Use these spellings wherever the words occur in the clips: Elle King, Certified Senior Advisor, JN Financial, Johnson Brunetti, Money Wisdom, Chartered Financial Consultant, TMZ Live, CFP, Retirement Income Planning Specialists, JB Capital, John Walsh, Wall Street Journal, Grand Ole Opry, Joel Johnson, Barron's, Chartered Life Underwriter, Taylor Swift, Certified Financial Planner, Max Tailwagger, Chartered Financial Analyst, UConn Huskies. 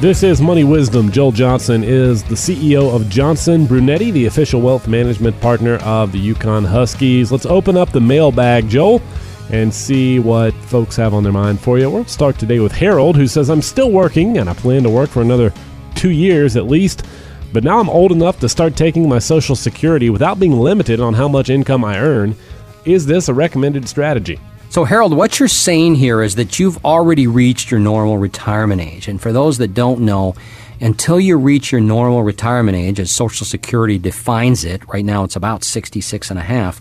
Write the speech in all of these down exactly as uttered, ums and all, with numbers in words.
This is Money Wisdom. Joel Johnson is the C E O of Johnson Brunetti, the official wealth management partner of the UConn Huskies. Let's open up the mailbag, Joel, and see what folks have on their mind for you. We'll start today with Harold, who says, I'm still working, and I plan to work for another two years at least, but now I'm old enough to start taking my Social Security without being limited on how much income I earn. Is this a recommended strategy? So, Harold, what you're saying here is that you've already reached your normal retirement age. And for those that don't know, until you reach your normal retirement age, as Social Security defines it, right now it's about sixty-six and a half,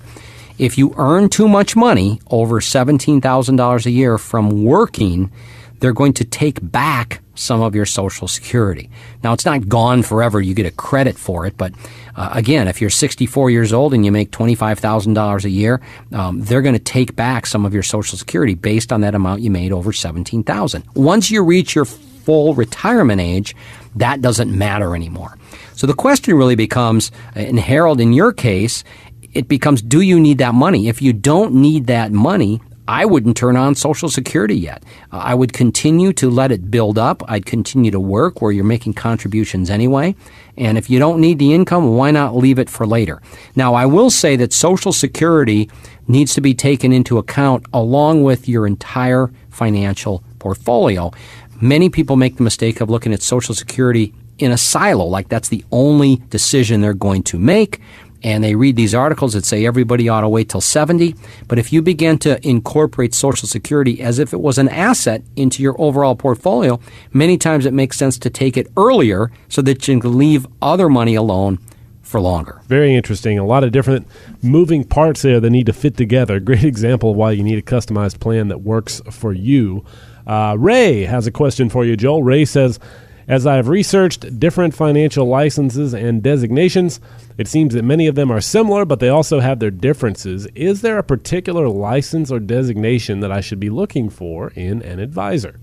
if you earn too much money, over seventeen thousand dollars a year from working, they're going to take back some of your Social Security. Now, it's not gone forever. You get a credit for it. But uh, again, if you're sixty-four years old and you make twenty-five thousand dollars a year, um, they're going to take back some of your Social Security based on that amount you made over seventeen thousand dollars. Once you reach your full retirement age, that doesn't matter anymore. So the question really becomes, and Harold, in your case, it becomes, do you need that money? If you don't need that money, I wouldn't turn on Social Security yet. Uh, I would continue to let it build up. I'd continue to work where you're making contributions anyway. And if you don't need the income, why not leave it for later? Now, I will say that Social Security needs to be taken into account along with your entire financial portfolio. Many people make the mistake of looking at Social Security in a silo, like that's the only decision they're going to make. And they read these articles that say everybody ought to wait till seventy. But if you begin to incorporate Social Security as if it was an asset into your overall portfolio, many times it makes sense to take it earlier so that you can leave other money alone for longer. Very interesting. A lot of different moving parts there that need to fit together. Great example of why you need a customized plan that works for you. Uh, Ray has a question for you, Joel. Ray says, as I have researched different financial licenses and designations, it seems that many of them are similar, but they also have their differences. Is there a particular license or designation that I should be looking for in an advisor?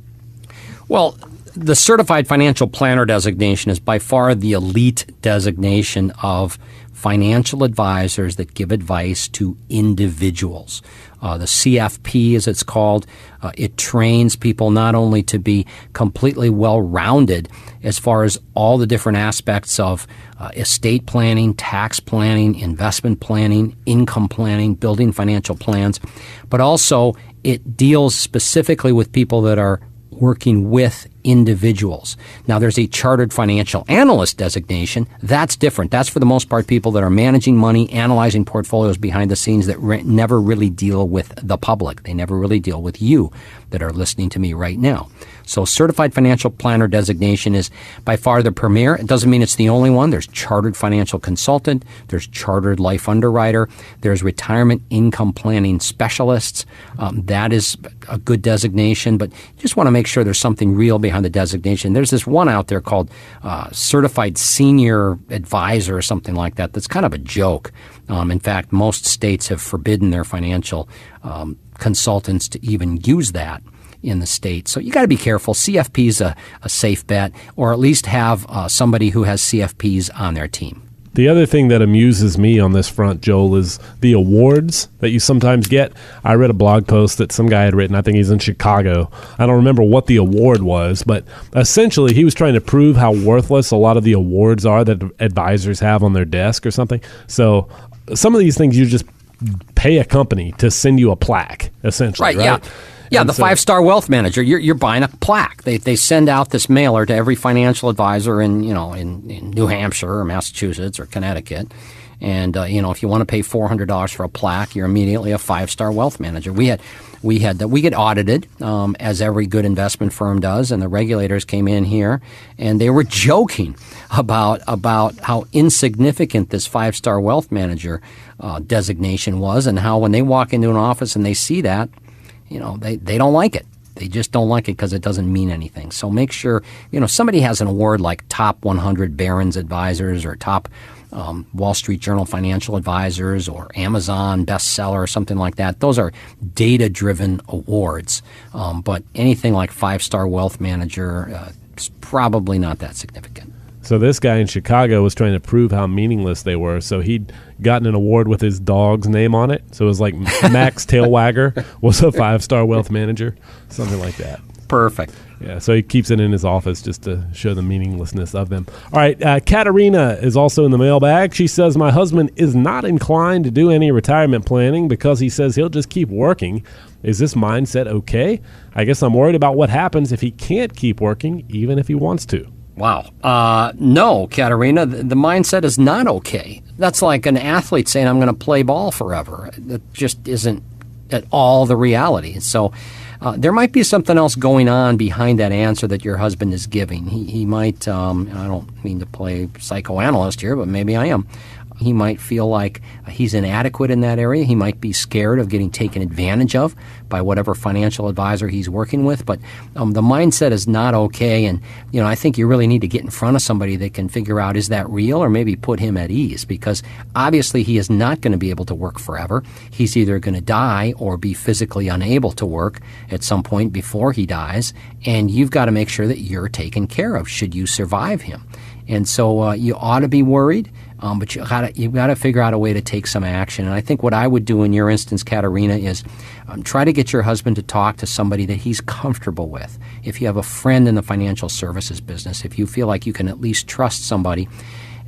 Well, the Certified Financial Planner designation is by far the elite designation of financial advisors that give advice to individuals. Uh, the C F P, as it's called, uh, it trains people not only to be completely well-rounded as far as all the different aspects of uh, estate planning, tax planning, investment planning, income planning, building financial plans, but also it deals specifically with people that are working with individuals. Now, there's a Chartered Financial Analyst designation. That's different. That's for the most part people that are managing money, analyzing portfolios behind the scenes that re- never really deal with the public. They never really deal with you that are listening to me right now. So Certified Financial Planner designation is by far the premier. It doesn't mean it's the only one. There's Chartered Financial Consultant. There's Chartered Life Underwriter. There's Retirement Income Planning Specialists. Um, that is a good designation, but you just want to make sure there's something real behind the designation. There's this one out there called uh, Certified Senior Advisor or something like that that's kind of a joke. Um, in fact, most states have forbidden their financial um, consultants to even use that in the state. So you got to be careful. C F P is a, a safe bet, or at least have uh, somebody who has C F Ps on their team. The other thing that amuses me on this front, Joel, is the awards that you sometimes get. I read a blog post that some guy had written. I think he's in Chicago. I don't remember what the award was, but essentially he was trying to prove how worthless a lot of the awards are that advisors have on their desk or something. So some of these things you just pay a company to send you a plaque, essentially. Right, right? yeah. Yeah, the five-star wealth manager, you're, you're buying a plaque. They they send out this mailer to every financial advisor in, you know, in, in New Hampshire or Massachusetts or Connecticut. And, uh, you know, if you want to pay four hundred dollars for a plaque, you're immediately a five-star wealth manager. We had we had that we get audited, um, as every good investment firm does, and the regulators came in here, and they were joking about about how insignificant this five-star wealth manager uh, designation was, and how when they walk into an office and they see that, you know, they, they don't like it. They just don't like it because it doesn't mean anything. So make sure, you know, somebody has an award like Top one hundred Barron's Advisors or Top um, Wall Street Journal Financial Advisors or Amazon Bestseller or something like that. Those are data-driven awards. Um, but anything like five-star wealth manager uh, is probably not that significant. So this guy in Chicago was trying to prove how meaningless they were. So he'd gotten an award with his dog's name on it. So it was like Max Tailwagger was a five-star wealth manager, something like that. Perfect. Yeah, so he keeps it in his office just to show the meaninglessness of them. All right, uh, Katerina is also in the mailbag. She says, my husband is not inclined to do any retirement planning because he says he'll just keep working. Is this mindset okay? I guess I'm worried about what happens if he can't keep working, even if he wants to. Wow. Uh, no, Katerina, the, the mindset is not okay. That's like an athlete saying, I'm going to play ball forever. That just isn't at all the reality. So uh, there might be something else going on behind that answer that your husband is giving. He, he might, um, I don't mean to play psychoanalyst here, but maybe I am. He might feel like he's inadequate in that area. He might be scared of getting taken advantage of by whatever financial advisor he's working with. But um, the mindset is not okay. And, you know, I think you really need to get in front of somebody that can figure out, is that real, or maybe put him at ease? Because obviously he is not going to be able to work forever. He's either going to die or be physically unable to work at some point before he dies. And you've got to make sure that you're taken care of should you survive him. And so uh, you ought to be worried. Um, but you gotta, you've got to figure out a way to take some action. And I think what I would do in your instance, Katerina, is um, try to get your husband to talk to somebody that he's comfortable with. If you have a friend in the financial services business, if you feel like you can at least trust somebody,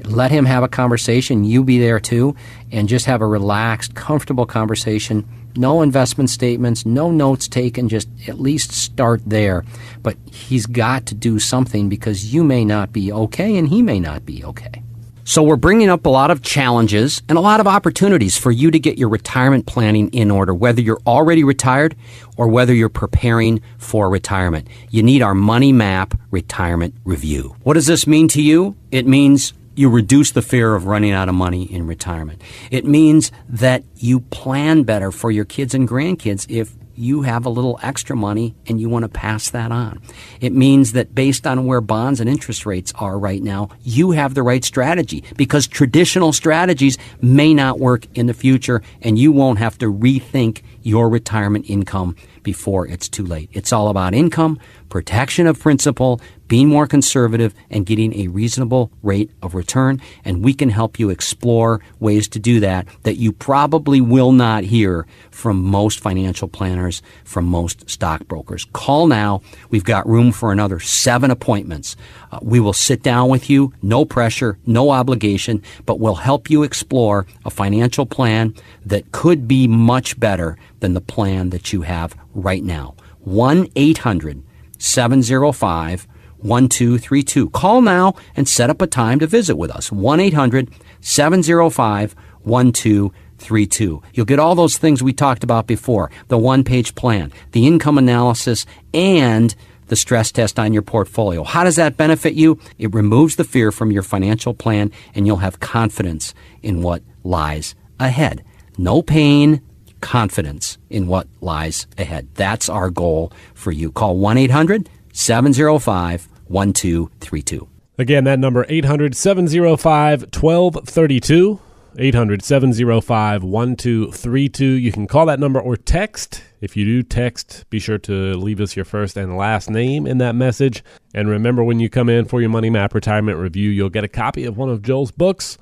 let him have a conversation. You be there too, and just have a relaxed, comfortable conversation. No investment statements, no notes taken, just at least start there. But he's got to do something because you may not be okay and he may not be okay. So we're bringing up a lot of challenges and a lot of opportunities for you to get your retirement planning in order, whether you're already retired or whether you're preparing for retirement. You need our Money Map Retirement Review. What does this mean to you? It means you reduce the fear of running out of money in retirement. It means that you plan better for your kids and grandkids if you have a little extra money and you want to pass that on. It means that based on where bonds and interest rates are right now, you have the right strategy, because traditional strategies may not work in the future, and you won't have to rethink your retirement income before it's too late. It's all about income, protection of principal, being more conservative, and getting a reasonable rate of return. And we can help you explore ways to do that that you probably will not hear from most financial planners, from most stockbrokers. Call now. We've got room for another seven appointments. Uh, we will sit down with you, no pressure, no obligation, but we'll help you explore a financial plan that could be much better than the plan that you have right now. one eight hundred seven oh five one two three two. Call now and set up a time to visit with us. one eight hundred seven oh five one two three two. You'll get all those things we talked about before, the one-page plan, the income analysis, and the stress test on your portfolio. How does that benefit you? It removes the fear from your financial plan, and you'll have confidence in what lies ahead. No pain, confidence in what lies ahead. That's our goal for you. Call one eight hundred seven oh five one two three two. Again, that number, eight hundred seven oh five one two three two, eight hundred seven oh five one two three two. You can call that number or text. If you do text, be sure to leave us your first and last name in that message. And remember, when you come in for your Money Map Retirement Review, you'll get a copy of one of Joel's books.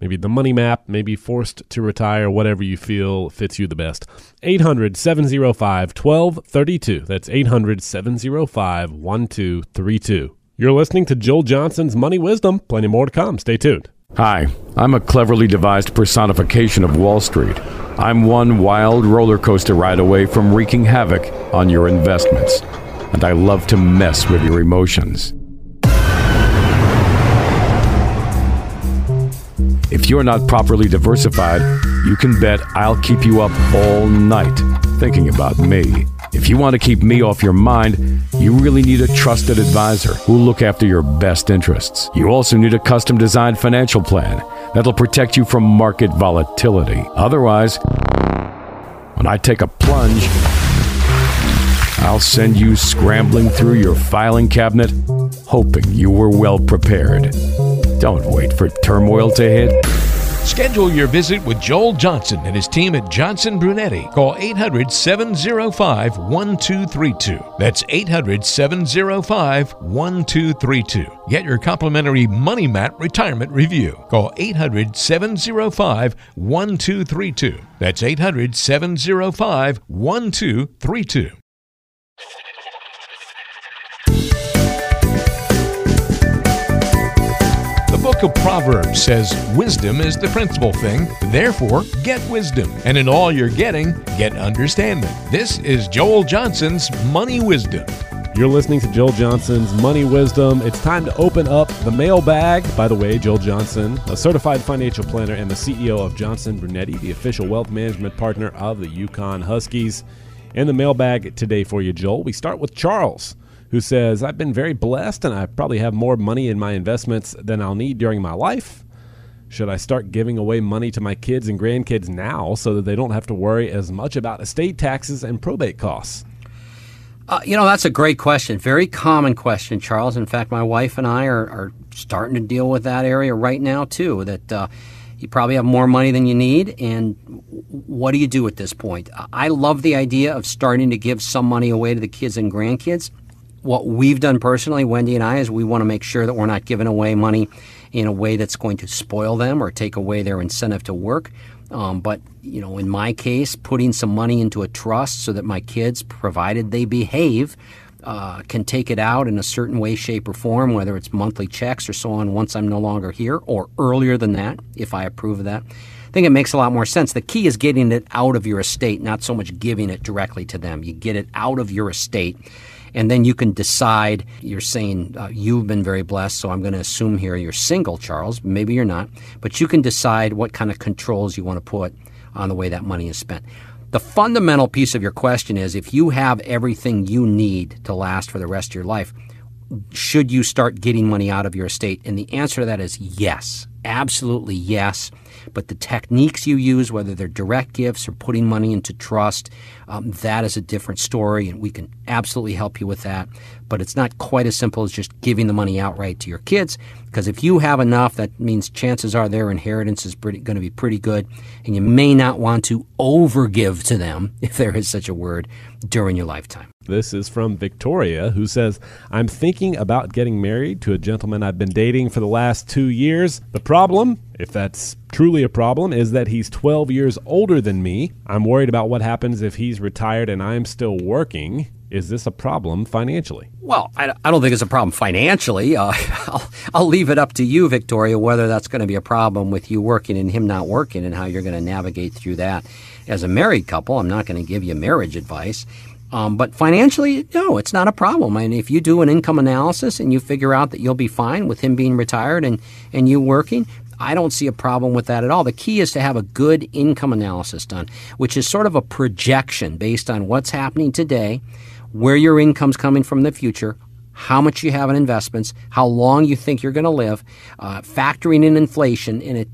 Maybe The Money Map, maybe Forced to Retire, whatever you feel fits you the best. eight hundred seven oh five one two three two. That's eight hundred seven oh five one two three two. You're listening to Joel Johnson's Money Wisdom. Plenty more to come. Stay tuned. Hi, I'm a cleverly devised personification of Wall Street. I'm one wild roller coaster ride away from wreaking havoc on your investments. And I love to mess with your emotions. If you're not properly diversified, you can bet I'll keep you up all night thinking about me. If you want to keep me off your mind, you really need a trusted advisor who'll look after your best interests. You also need a custom-designed financial plan that'll protect you from market volatility. Otherwise, when I take a plunge, I'll send you scrambling through your filing cabinet, hoping you were well prepared. Don't wait for turmoil to hit. Schedule your visit with Joel Johnson and his team at Johnson Brunetti. Call eight hundred, seven oh five, one two three two. That's eight hundred, seven oh five, one two three two. Get your complimentary Money Mat Retirement Review. Call eight hundred, seven oh five, one two three two. That's eight hundred, seven oh five, one two three two. The book of Proverbs says wisdom is the principal thing, therefore get wisdom, and in all you're getting, get understanding. This is Joel Johnson's Money Wisdom. You're listening to Joel Johnson's Money Wisdom. It's time to open up the mailbag. By the way, Joel Johnson, a certified financial planner and the C E O of Johnson Brunetti, the official wealth management partner of the UConn Huskies. In the mailbag today for you, Joel, we start with Charles, who says, I've been very blessed and I probably have more money in my investments than I'll need during my life. Should I start giving away money to my kids and grandkids now so that they don't have to worry as much about estate taxes and probate costs? Uh, you know, that's a great question. Very common question, Charles. In fact, my wife and I are, are starting to deal with that area right now, too, that uh, you probably have more money than you need. And what do you do at this point? I love the idea of starting to give some money away to the kids and grandkids. What we've done personally, Wendy and I, is we want to make sure that we're not giving away money in a way that's going to spoil them or take away their incentive to work. Um, but, you know, in my case, putting some money into a trust so that my kids, provided they behave, uh, can take it out in a certain way, shape, or form, whether it's monthly checks or so on once I'm no longer here, or earlier than that, if I approve of that. I think it makes a lot more sense. The key is getting it out of your estate, not so much giving it directly to them. You get it out of your estate. And then you can decide, you're saying uh, you've been very blessed, so I'm going to assume here you're single, Charles. Maybe you're not. But you can decide what kind of controls you want to put on the way that money is spent. The fundamental piece of your question is, if you have everything you need to last for the rest of your life, should you start getting money out of your estate? And the answer to that is yes, absolutely yes. But the techniques you use, whether they're direct gifts or putting money into trust, um, that is a different story, and we can absolutely help you with that. But it's not quite as simple as just giving the money outright to your kids, because if you have enough, that means chances are their inheritance is pretty, going to be pretty good, and you may not want to overgive to them, if there is such a word, during your lifetime. This is from Victoria, who says, I'm thinking about getting married to a gentleman I've been dating for the last two years. The problem, if that's truly a problem, is that he's twelve years older than me. I'm worried about what happens if he's retired and I'm still working. Is this a problem financially? Well, I, I don't think it's a problem financially. Uh, I'll, I'll leave it up to you, Victoria, whether that's going to be a problem with you working and him not working and how you're going to navigate through that. As a married couple, I'm not going to give you marriage advice. Um, but financially, no, it's not a problem. I mean, if you do an income analysis and you figure out that you'll be fine with him being retired and, and you working, I don't see a problem with that at all. The key is to have a good income analysis done, which is sort of a projection based on what's happening today, where your income's coming from in the future, how much you have in investments, how long you think you're going to live, uh, factoring in inflation, and it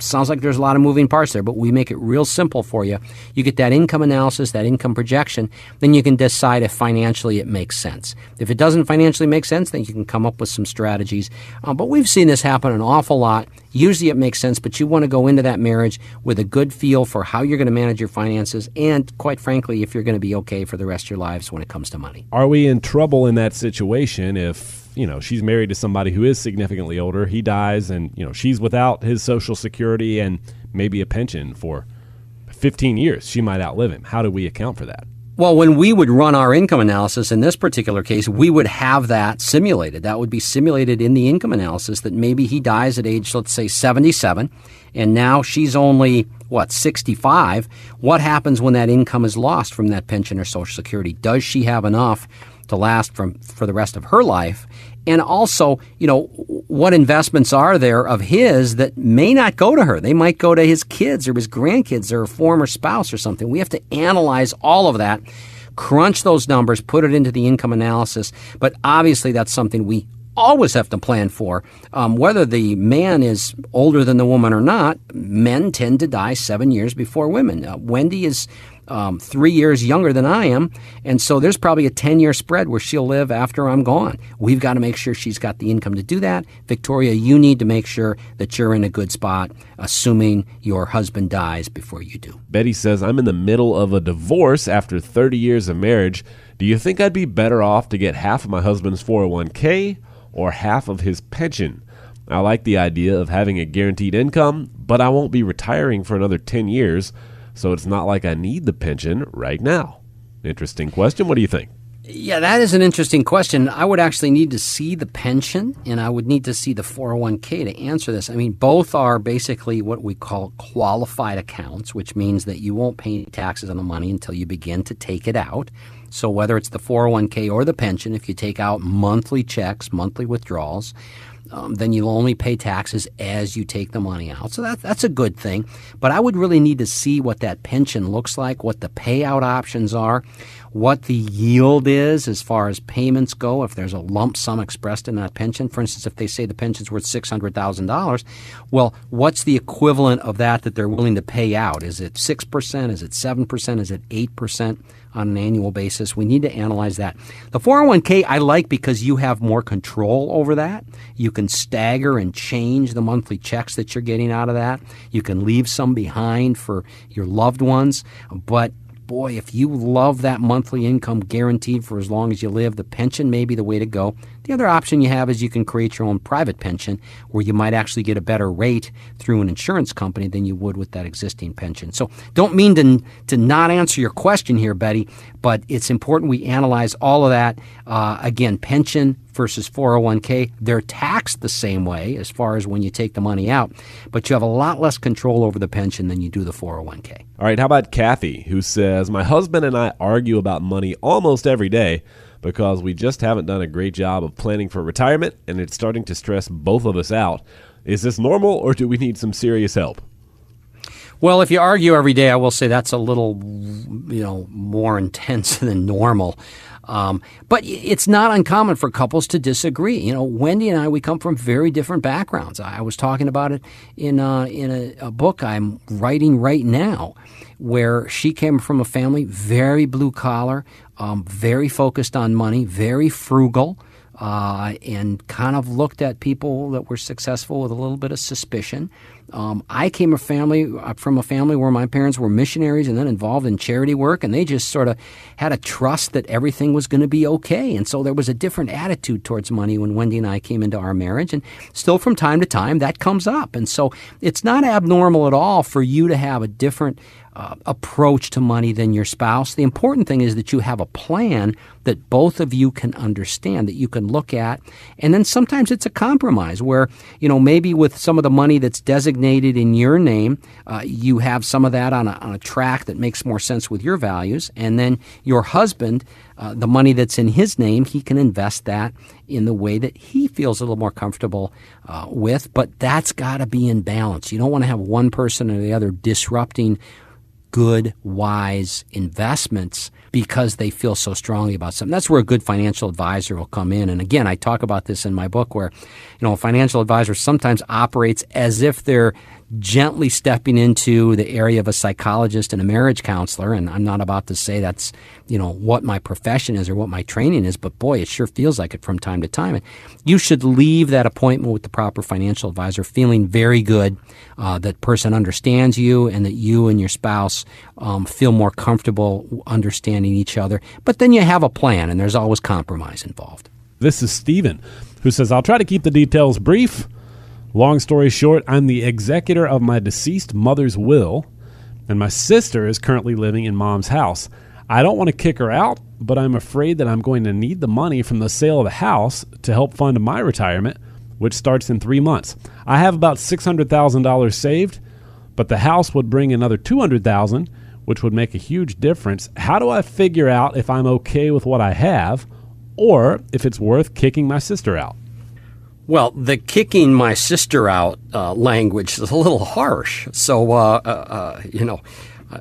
sounds like there's a lot of moving parts there, but we make it real simple for you. You get that income analysis, that income projection, then you can decide if financially it makes sense. If it doesn't financially make sense, then you can come up with some strategies. Um, but we've seen this happen an awful lot. Usually it makes sense, but you want to go into that marriage with a good feel for how you're going to manage your finances and, quite frankly, if you're going to be okay for the rest of your lives when it comes to money. Are we in trouble in that situation if, you know, she's married to somebody who is significantly older, he dies, and, you know, she's without his Social Security and maybe a pension for fifteen years? She might outlive him. How do we account for that? Well, when we would run our income analysis in this particular case, we would have that simulated. That would be simulated in the income analysis, that maybe he dies at age, let's say, seventy-seven, and now she's only, what, sixty-five. What happens when that income is lost from that pension or Social Security? Does she have enough to last from for the rest of her life? And also, you know, what investments are there of his that may not go to her? They might go to his kids or his grandkids or a former spouse or something. We have to analyze all of that, crunch those numbers, put it into the income analysis. But obviously, that's something we always have to plan for. Um, whether the man is older than the woman or not, men tend to die seven years before women. Uh, Wendy is um, three years younger than I am. And so there's probably a ten-year spread where she'll live after I'm gone. We've got to make sure she's got the income to do that. Victoria, you need to make sure that you're in a good spot, assuming your husband dies before you do. Betty says, I'm in the middle of a divorce after thirty years of marriage. Do you think I'd be better off to get half of my husband's four oh one k or half of his pension? I like the idea of having a guaranteed income, but I won't be retiring for another ten years, so it's not like I need the pension right now. Interesting question. What do you think? Yeah, that is an interesting question. I would actually need to see the pension, and I would need to see the four oh one k to answer this. I mean, both are basically what we call qualified accounts, which means that you won't pay any taxes on the money until you begin to take it out. So whether it's the four oh one k or the pension, if you take out monthly checks, monthly withdrawals, Um, then you'll only pay taxes as you take the money out. So that, that's a good thing. But I would really need to see what that pension looks like, what the payout options are, what the yield is as far as payments go, if there's a lump sum expressed in that pension. For instance, if they say the pension's worth six hundred thousand dollars, well, what's the equivalent of that that they're willing to pay out? Is it six percent? Is it seven percent? Is it eight percent? On an annual basis, we need to analyze that. The four oh one k I like because you have more control over that. You can stagger and change the monthly checks that you're getting out of that. You can leave some behind for your loved ones. But boy, if you love that monthly income guaranteed for as long as you live, the pension may be the way to go. The other option you have is you can create your own private pension where you might actually get a better rate through an insurance company than you would with that existing pension. So don't mean to, to not answer your question here, Betty, but it's important we analyze all of that. Uh, again, pension versus four oh one k, they're taxed the same way as far as when you take the money out, but you have a lot less control over the pension than you do the four oh one k. All right, how about Kathy, who says, my husband and I argue about money almost every day, because we just haven't done a great job of planning for retirement, and it's starting to stress both of us out. Is this normal, or do we need some serious help? Well, if you argue every day, I will say that's a little, you know, more intense than normal. Um, but it's not uncommon for couples to disagree. You know, Wendy and I, we come from very different backgrounds. I was talking about it in uh, in a, a book I'm writing right now, where she came from a family very blue collar, um, very focused on money, very frugal, uh, and kind of looked at people that were successful with a little bit of suspicion. Um, I came a family from a family where my parents were missionaries and then involved in charity work, and they just sort of had a trust that everything was going to be okay. And so there was a different attitude towards money when Wendy and I came into our marriage, and still from time to time that comes up. And so it's not abnormal at all for you to have a different uh, approach to money than your spouse. The important thing is that you have a plan that both of you can understand, that you can look at. And then sometimes it's a compromise where, you know, maybe with some of the money that's designated in your name, uh, you have some of that on a, on a track that makes more sense with your values. And then your husband, uh, the money that's in his name, he can invest that in the way that he feels a little more comfortable uh, with. But that's got to be in balance. You don't want to have one person or the other disrupting good, wise investments because they feel so strongly about something. That's where a good financial advisor will come in. And again, I talk about this in my book where, you know, a financial advisor sometimes operates as if they're gently stepping into the area of a psychologist and a marriage counselor. And I'm not about to say that's, you know, what my profession is or what my training is, but boy, it sure feels like it from time to time. And you should leave that appointment with the proper financial advisor feeling very good uh, that person understands you and that you and your spouse um, feel more comfortable understanding each other. But then you have a plan, and there's always compromise involved. This is Stephen, who says, I'll try to keep the details brief. Long story short, I'm the executor of my deceased mother's will, and my sister is currently living in mom's house. I don't want to kick her out, but I'm afraid that I'm going to need the money from the sale of the house to help fund my retirement, which starts in three months. I have about six hundred thousand dollars saved, but the house would bring another two hundred thousand dollars, which would make a huge difference. How do I figure out if I'm okay with what I have or if it's worth kicking my sister out? Well, the kicking my sister out uh, language is a little harsh. So, uh, uh, uh, you know,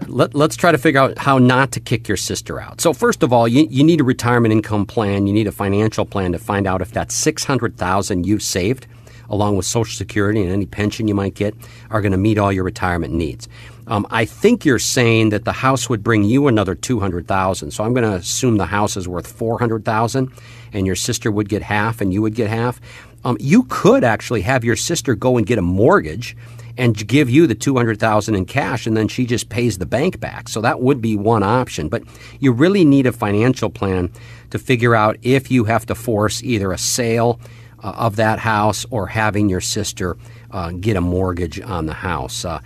let, let's try to figure out how not to kick your sister out. So first of all, you, you need a retirement income plan. You need a financial plan to find out if that six hundred thousand dollars you've saved along with Social Security and any pension you might get, are going to meet all your retirement needs. Um, I think you're saying that the house would bring you another two hundred thousand dollars. So I'm going to assume the house is worth four hundred thousand dollars, and your sister would get half and you would get half. Um, you could actually have your sister go and get a mortgage and give you the two hundred thousand dollars in cash, and then she just pays the bank back. So that would be one option. But you really need a financial plan to figure out if you have to force either a sale uh, of that house or having your sister uh, get a mortgage on the house. Uh,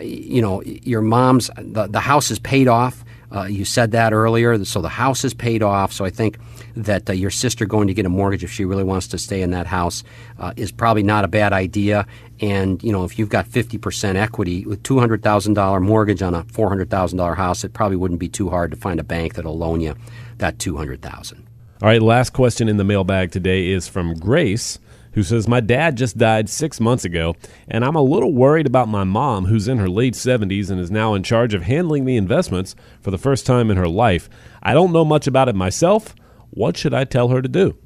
you know, your mom's, the, the house is paid off. Uh, you said that earlier. So the house is paid off. So I think that uh, your sister going to get a mortgage if she really wants to stay in that house uh, is probably not a bad idea. And, you know, if you've got fifty percent equity with two hundred thousand dollars mortgage on a four hundred thousand dollars house, it probably wouldn't be too hard to find a bank that'll loan you that two hundred thousand dollars. All right. Last question in the mailbag today is from Grace, who says, my dad just died six months ago, and I'm a little worried about my mom, who's in her late seventies and is now in charge of handling the investments for the first time in her life. I don't know much about it myself. What should I tell her to do?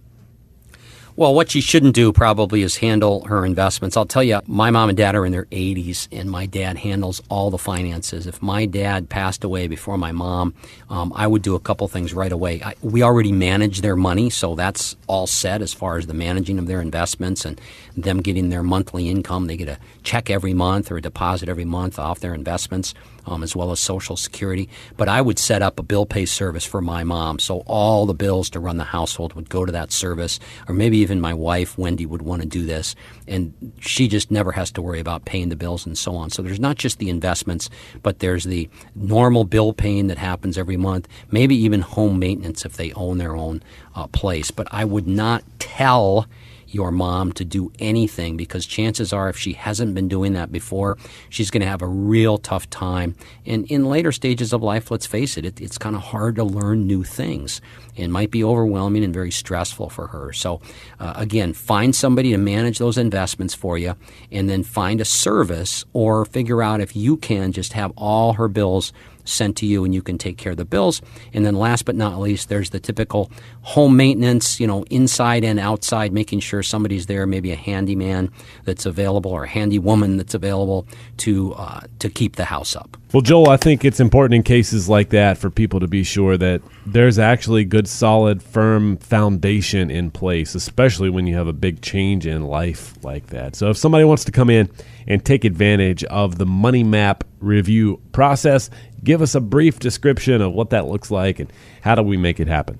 Well, what she shouldn't do probably is handle her investments. I'll tell you, my mom and dad are in their eighties, and my dad handles all the finances. If my dad passed away before my mom, um, I would do a couple things right away. I, we already manage their money, so that's all set as far as the managing of their investments and them getting their monthly income. They get a check every month or a deposit every month off their investments, um, as well as Social Security. But I would set up a bill pay service for my mom, so all the bills to run the household would go to that service, or maybe even my wife, Wendy, would want to do this, and she just never has to worry about paying the bills and so on. So there's not just the investments, but there's the normal bill paying that happens every month, maybe even home maintenance if they own their own uh, place. But I would not tell your mom to do anything, because chances are if she hasn't been doing that before, she's going to have a real tough time. And in later stages of life, let's face it, it it's kind of hard to learn new things and might be overwhelming and very stressful for her. So uh, again, find somebody to manage those investments for you, and then find a service or figure out if you can just have all her bills sent to you and you can take care of the bills. And then last but not least, there's the typical home maintenance, you know, inside and outside, making sure somebody's there, maybe a handyman that's available or a handy woman that's available to uh, to keep the house up. Well, Joel, I think it's important in cases like that for people to be sure that there's actually good, solid, firm foundation in place, especially when you have a big change in life like that. So if somebody wants to come in and take advantage of the Money Map review process, give us a brief description of what that looks like and how do we make it happen?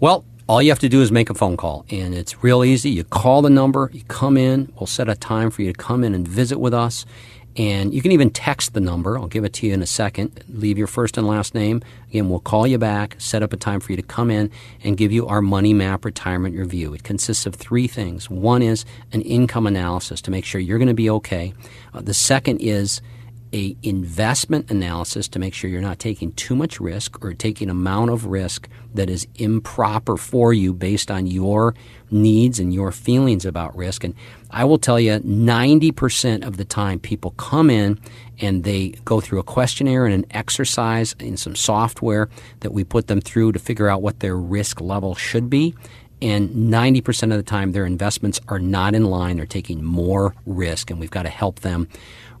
Well, all you have to do is make a phone call, and it's real easy. You call the number, you come in, we'll set a time for you to come in and visit with us. And you can even text the number. I'll give it to you in a second. Leave your first and last name. Again, we'll call you back, set up a time for you to come in, and give you our Money Map Retirement Review. It consists of three things. One is an income analysis to make sure you're going to be okay. Uh, the second is a investment analysis to make sure you're not taking too much risk or taking amount of risk that is improper for you based on your needs and your feelings about risk. And I will tell you, ninety percent of the time people come in and they go through a questionnaire and an exercise in some software that we put them through to figure out what their risk level should be. And ninety percent of the time their investments are not in line. They're taking more risk, and we've got to help them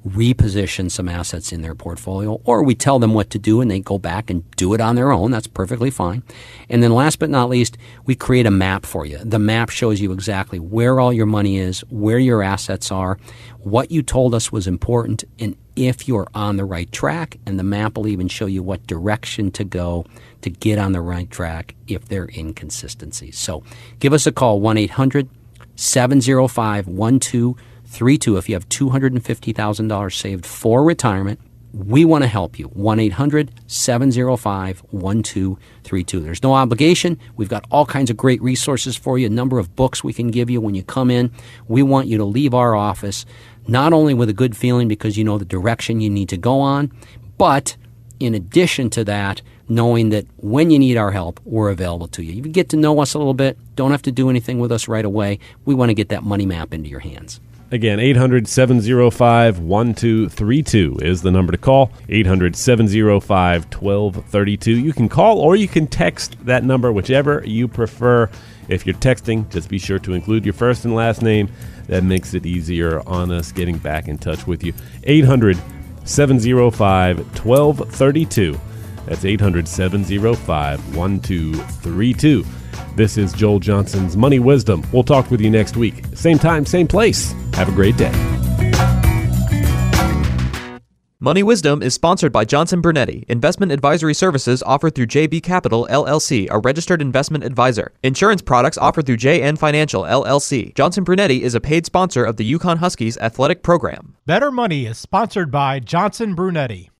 reposition some assets in their portfolio, or we tell them what to do and they go back and do it on their own. That's perfectly fine. And then last but not least, we create a map for you. The map shows you exactly where all your money is, where your assets are, what you told us was important, and if you're on the right track. And the map will even show you what direction to go to get on the right track if there are inconsistencies. So give us a call, one eight hundred seven oh five one two two two. three two If you have two hundred fifty thousand dollars saved for retirement, we want to help you. one eight hundred seven oh five one two three two. There's no obligation. We've got all kinds of great resources for you, a number of books we can give you when you come in. We want you to leave our office not only with a good feeling because you know the direction you need to go on, but in addition to that, knowing that when you need our help, we're available to you. You can get to know us a little bit. Don't have to do anything with us right away. We want to get that money map into your hands. Again, eight hundred, seven oh five, one two three two is the number to call, eight hundred, seven oh five, one two three two. You can call or you can text that number, whichever you prefer. If you're texting, just be sure to include your first and last name. That makes it easier on us getting back in touch with you. eight hundred, seven oh five, one two three two. That's eight hundred, seven oh five, one two three two. This is Joel Johnson's Money Wisdom. We'll talk with you next week. Same time, same place. Have a great day. Money Wisdom is sponsored by Johnson Brunetti. Investment advisory services offered through J B Capital, L L C, a registered investment advisor. Insurance products offered through J N Financial, L L C. Johnson Brunetti is a paid sponsor of the UConn Huskies athletic program. Better Money is sponsored by Johnson Brunetti.